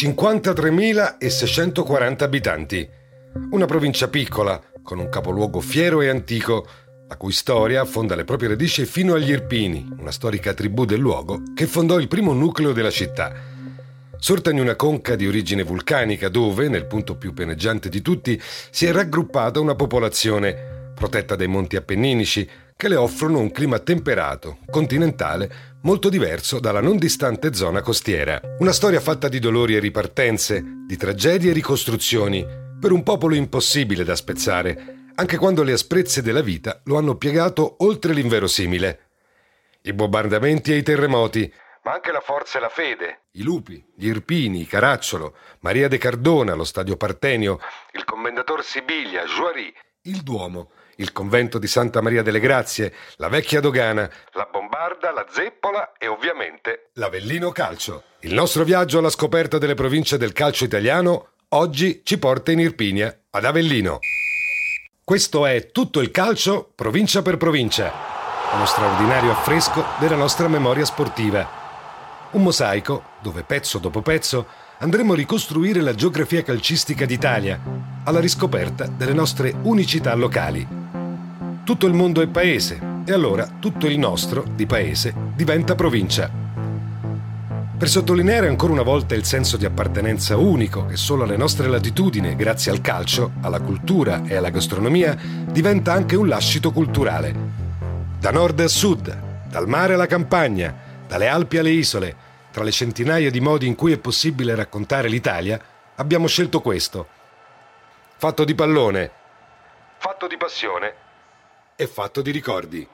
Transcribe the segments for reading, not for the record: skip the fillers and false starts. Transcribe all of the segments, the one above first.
«53.640 abitanti, una provincia piccola, con un capoluogo fiero e antico, la cui storia affonda le proprie radici fino agli Irpini, una storica tribù del luogo che fondò il primo nucleo della città. Sorta in una conca di origine vulcanica dove, nel punto più peneggiante di tutti, si è raggruppata una popolazione, protetta dai monti appenninici, che le offrono un clima temperato, continentale, molto diverso dalla non distante zona costiera. Una storia fatta di dolori e ripartenze, di tragedie e ricostruzioni, per un popolo impossibile da spezzare, anche quando le asprezze della vita lo hanno piegato oltre l'inverosimile. I bombardamenti e i terremoti, ma anche la forza e la fede, i lupi, gli irpini, Caracciolo, Maria De Cardona, lo stadio Partenio, il Commendator Sibiglia, Juary, il Duomo, il convento di Santa Maria delle Grazie, la vecchia dogana, la bombarda, la zeppola e ovviamente l'Avellino Calcio. Il nostro viaggio alla scoperta delle province del calcio italiano oggi ci porta in Irpinia, ad Avellino. Questo è Tutto il calcio, provincia per provincia, uno straordinario affresco della nostra memoria sportiva. Un mosaico dove pezzo dopo pezzo andremo a ricostruire la geografia calcistica d'Italia, alla riscoperta delle nostre unicità locali. Tutto il mondo è paese e allora tutto il nostro di paese diventa provincia. Per sottolineare ancora una volta il senso di appartenenza unico che solo alle nostre latitudini, grazie al calcio, alla cultura e alla gastronomia, diventa anche un lascito culturale. Da nord a sud, dal mare alla campagna, dalle Alpi alle isole, tra le centinaia di modi in cui è possibile raccontare l'Italia, abbiamo scelto questo. Fatto di pallone, fatto di passione, è fatto di ricordi.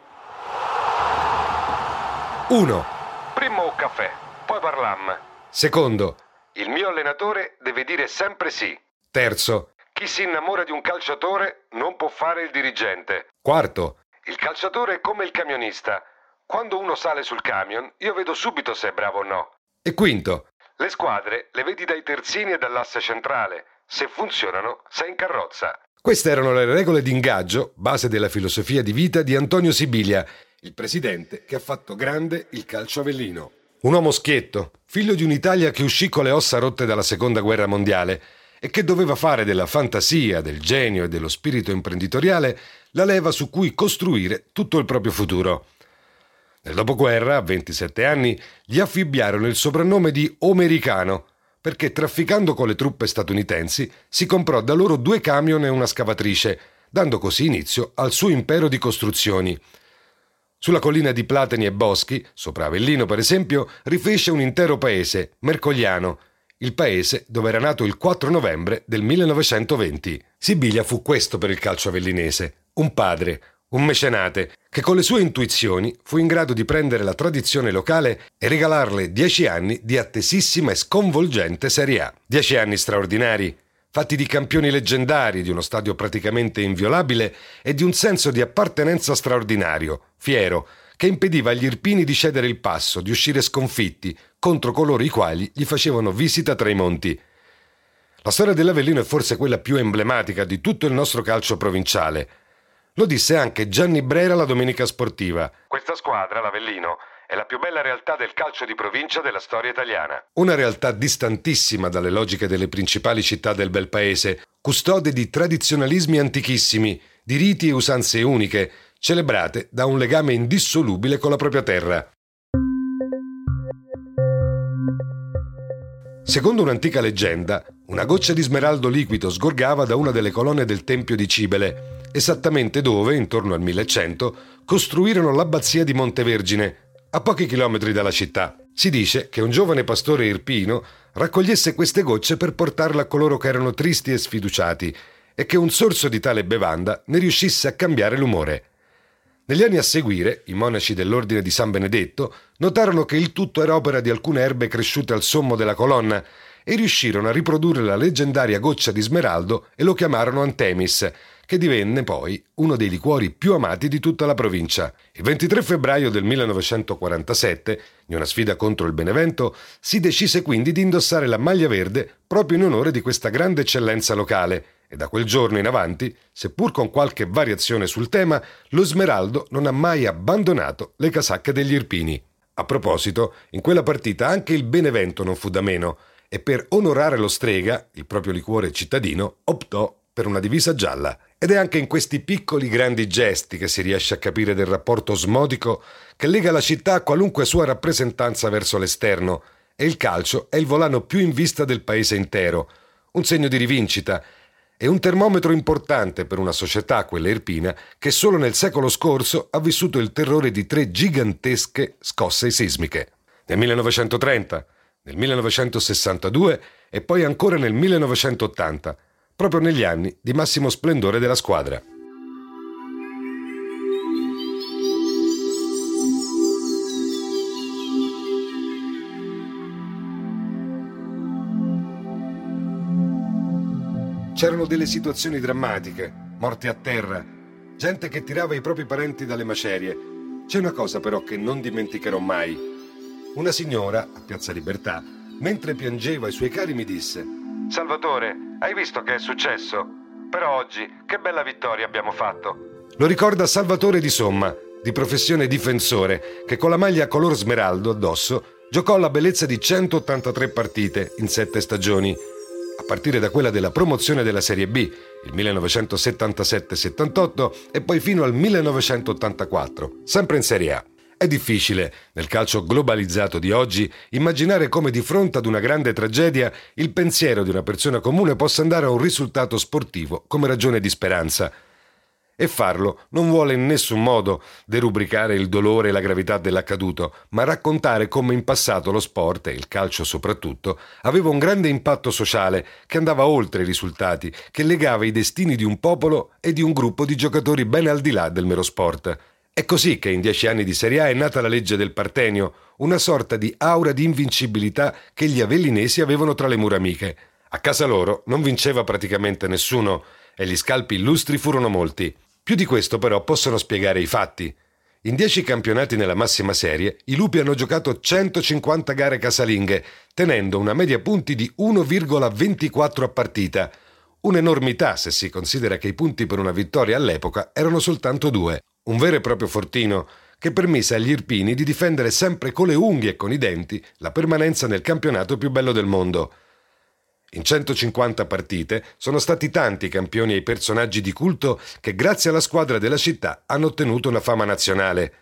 1. Primo caffè, poi parlam. 2. Il mio allenatore deve dire sempre sì. 3. Chi si innamora di un calciatore non può fare il dirigente. 4. Il calciatore è come il camionista. Quando uno sale sul camion, io vedo subito se è bravo o no. E 5. Le squadre le vedi dai terzini e dall'asse centrale. Se funzionano, sei in carrozza. Queste erano le regole di ingaggio, base della filosofia di vita di Antonio Sibilia, il presidente che ha fatto grande il calcio avellino. Un uomo schietto, figlio di un'Italia che uscì con le ossa rotte dalla Seconda Guerra Mondiale e che doveva fare della fantasia, del genio e dello spirito imprenditoriale la leva su cui costruire tutto il proprio futuro. Nel dopoguerra, a 27 anni, gli affibbiarono il soprannome di Americano, perché trafficando con le truppe statunitensi si comprò da loro 2 camion e una scavatrice, dando così inizio al suo impero di costruzioni. Sulla collina di Platani e Boschi, sopra Avellino per esempio, rifece un intero paese, Mercogliano, il paese dove era nato il 4 novembre del 1920. Sibiglia fu questo per il calcio avellinese, un padre, un mecenate, che con le sue intuizioni fu in grado di prendere la tradizione locale e regalarle 10 anni di attesissima e sconvolgente Serie A. 10 anni straordinari, fatti di campioni leggendari, di uno stadio praticamente inviolabile e di un senso di appartenenza straordinario, fiero, che impediva agli irpini di cedere il passo, di uscire sconfitti, contro coloro i quali gli facevano visita tra i monti. La storia dell'Avellino è forse quella più emblematica di tutto il nostro calcio provinciale. Lo disse anche Gianni Brera alla Domenica Sportiva. Questa squadra, l'Avellino, è la più bella realtà del calcio di provincia della storia italiana. Una realtà distantissima dalle logiche delle principali città del bel paese, custode di tradizionalismi antichissimi, di riti e usanze uniche, celebrate da un legame indissolubile con la propria terra. Secondo un'antica leggenda, una goccia di smeraldo liquido sgorgava da una delle colonne del Tempio di Cibele, esattamente dove, intorno al 1100, costruirono l'abbazia di Montevergine, a pochi chilometri dalla città. Si dice che un giovane pastore irpino raccogliesse queste gocce per portarle a coloro che erano tristi e sfiduciati e che un sorso di tale bevanda ne riuscisse a cambiare l'umore. Negli anni a seguire, i monaci dell'ordine di San Benedetto notarono che il tutto era opera di alcune erbe cresciute al sommo della colonna e riuscirono a riprodurre la leggendaria goccia di smeraldo e lo chiamarono Antemis, che divenne poi uno dei liquori più amati di tutta la provincia. Il 23 febbraio del 1947, in una sfida contro il Benevento, si decise quindi di indossare la maglia verde proprio in onore di questa grande eccellenza locale, e da quel giorno in avanti, seppur con qualche variazione sul tema, lo smeraldo non ha mai abbandonato le casacche degli Irpini. A proposito, in quella partita anche il Benevento non fu da meno, e per onorare lo Strega, il proprio liquore cittadino, optò per una divisa gialla. Ed è anche in questi piccoli grandi gesti che si riesce a capire del rapporto osmotico che lega la città a qualunque sua rappresentanza verso l'esterno, e il calcio è il volano più in vista del paese intero, un segno di rivincita e un termometro importante per una società, quella irpina, che solo nel secolo scorso ha vissuto il terrore di 3 gigantesche scosse sismiche. Nel 1930, nel 1962 e poi ancora nel 1980, proprio negli anni di massimo splendore della squadra. C'erano delle situazioni drammatiche, morti a terra, gente che tirava i propri parenti dalle macerie. C'è una cosa però che non dimenticherò mai. Una signora, a Piazza Libertà, mentre piangeva i suoi cari mi disse: «Salvatore, hai visto che è successo? Però oggi che bella vittoria abbiamo fatto!» Lo ricorda Salvatore Di Somma, di professione difensore, che con la maglia color smeraldo addosso giocò la bellezza di 183 partite in 7 stagioni, a partire da quella della promozione della Serie B, il 1977-78, e poi fino al 1984, sempre in Serie A. È difficile, nel calcio globalizzato di oggi, immaginare come di fronte ad una grande tragedia il pensiero di una persona comune possa andare a un risultato sportivo come ragione di speranza. E farlo non vuole in nessun modo derubricare il dolore e la gravità dell'accaduto, ma raccontare come in passato lo sport, e il calcio soprattutto, aveva un grande impatto sociale che andava oltre i risultati, che legava i destini di un popolo e di un gruppo di giocatori ben al di là del mero sport. È così che in 10 anni di Serie A è nata la legge del Partenio, una sorta di aura di invincibilità che gli avellinesi avevano tra le mura amiche. A casa loro non vinceva praticamente nessuno e gli scalpi illustri furono molti. Più di questo però possono spiegare i fatti. In 10 campionati nella massima serie, i lupi hanno giocato 150 gare casalinghe, tenendo una media punti di 1,24 a partita. Un'enormità se si considera che i punti per una vittoria all'epoca erano soltanto 2. Un vero e proprio fortino che permise agli Irpini di difendere sempre con le unghie e con i denti la permanenza nel campionato più bello del mondo. In 150 partite sono stati tanti i campioni e i personaggi di culto che grazie alla squadra della città hanno ottenuto una fama nazionale.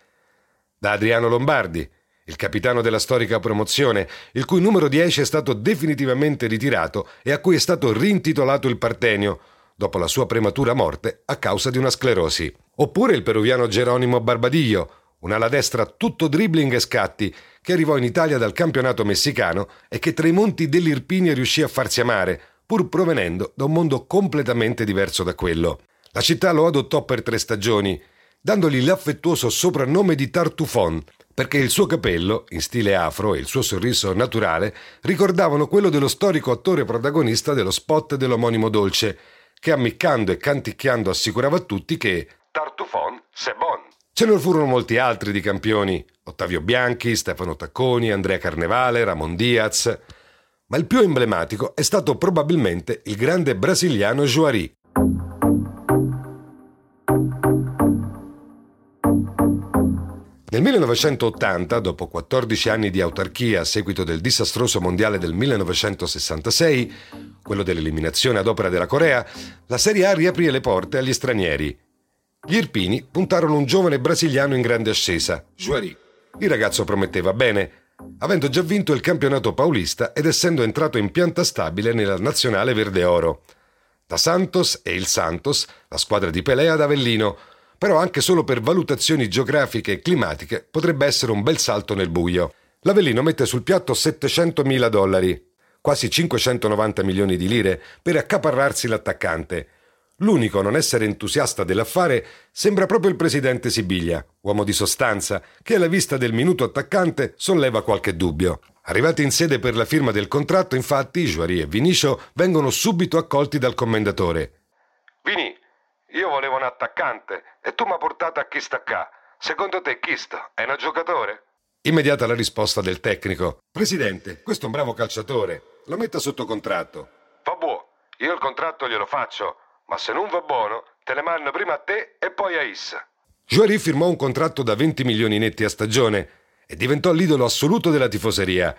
Da Adriano Lombardi, il capitano della storica promozione, il cui numero 10 è stato definitivamente ritirato e a cui è stato rintitolato il Partenio, dopo la sua prematura morte a causa di una sclerosi. Oppure il peruviano Geronimo Barbadillo, un'ala destra tutto dribbling e scatti, che arrivò in Italia dal campionato messicano e che tra i monti dell'Irpini riuscì a farsi amare, pur provenendo da un mondo completamente diverso da quello. La città lo adottò per 3 stagioni, dandogli l'affettuoso soprannome di Tartufon, perché il suo capello, in stile afro, e il suo sorriso naturale ricordavano quello dello storico attore protagonista dello spot dell'omonimo dolce, che ammiccando e canticchiando assicurava a tutti che Tartufon, c'est bon. Ce ne furono molti altri di campioni: Ottavio Bianchi, Stefano Tacconi, Andrea Carnevale, Ramon Diaz. Ma il più emblematico è stato probabilmente il grande brasiliano Juary. Nel 1980, dopo 14 anni di autarchia a seguito del disastroso mondiale del 1966, quello dell'eliminazione ad opera della Corea, la Serie A riaprì le porte agli stranieri. Gli Irpini puntarono un giovane brasiliano in grande ascesa, Juary. Il ragazzo prometteva bene, avendo già vinto il campionato paulista ed essendo entrato in pianta stabile nella nazionale verde-oro. Da Santos e il Santos, la squadra di Pelé, ad Avellino, però anche solo per valutazioni geografiche e climatiche potrebbe essere un bel salto nel buio. L'Avellino mette sul piatto $700.000, quasi 590 milioni di lire, per accaparrarsi l'attaccante. L'unico a non essere entusiasta dell'affare sembra proprio il presidente Sibiglia, uomo di sostanza, che alla vista del minuto attaccante solleva qualche dubbio. Arrivati in sede per la firma del contratto, infatti, Juary e Vinicio vengono subito accolti dal commendatore. Vini, io volevo un attaccante e tu mi hai portato a chi sta qua. Secondo te chi sta? È un giocatore? Immediata la risposta del tecnico. Presidente, questo è un bravo calciatore. Lo metta sotto contratto. Va buono, io il contratto glielo faccio, ma se non va buono, te le mando prima a te e poi a Issa. Juary firmò un contratto da 20 milioni netti a stagione e diventò l'idolo assoluto della tifoseria,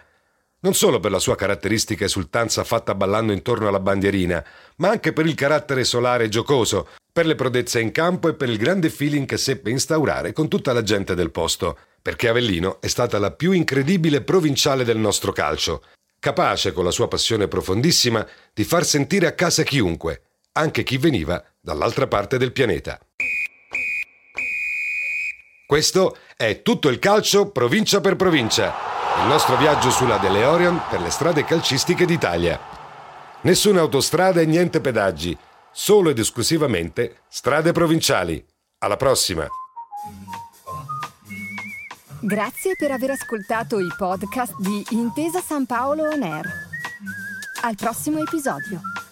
non solo per la sua caratteristica esultanza fatta ballando intorno alla bandierina, ma anche per il carattere solare e giocoso, per le prodezze in campo e per il grande feeling che seppe instaurare con tutta la gente del posto, perché Avellino è stata la più incredibile provinciale del nostro calcio, capace con la sua passione profondissima di far sentire a casa chiunque, anche chi veniva dall'altra parte del pianeta. Questo è tutto il calcio provincia per provincia, il nostro viaggio sulla DeLorean per le strade calcistiche d'Italia. Nessuna autostrada e niente pedaggi, solo ed esclusivamente strade provinciali. Alla prossima! Grazie per aver ascoltato i podcast di Intesa Sanpaolo On Air. Al prossimo episodio!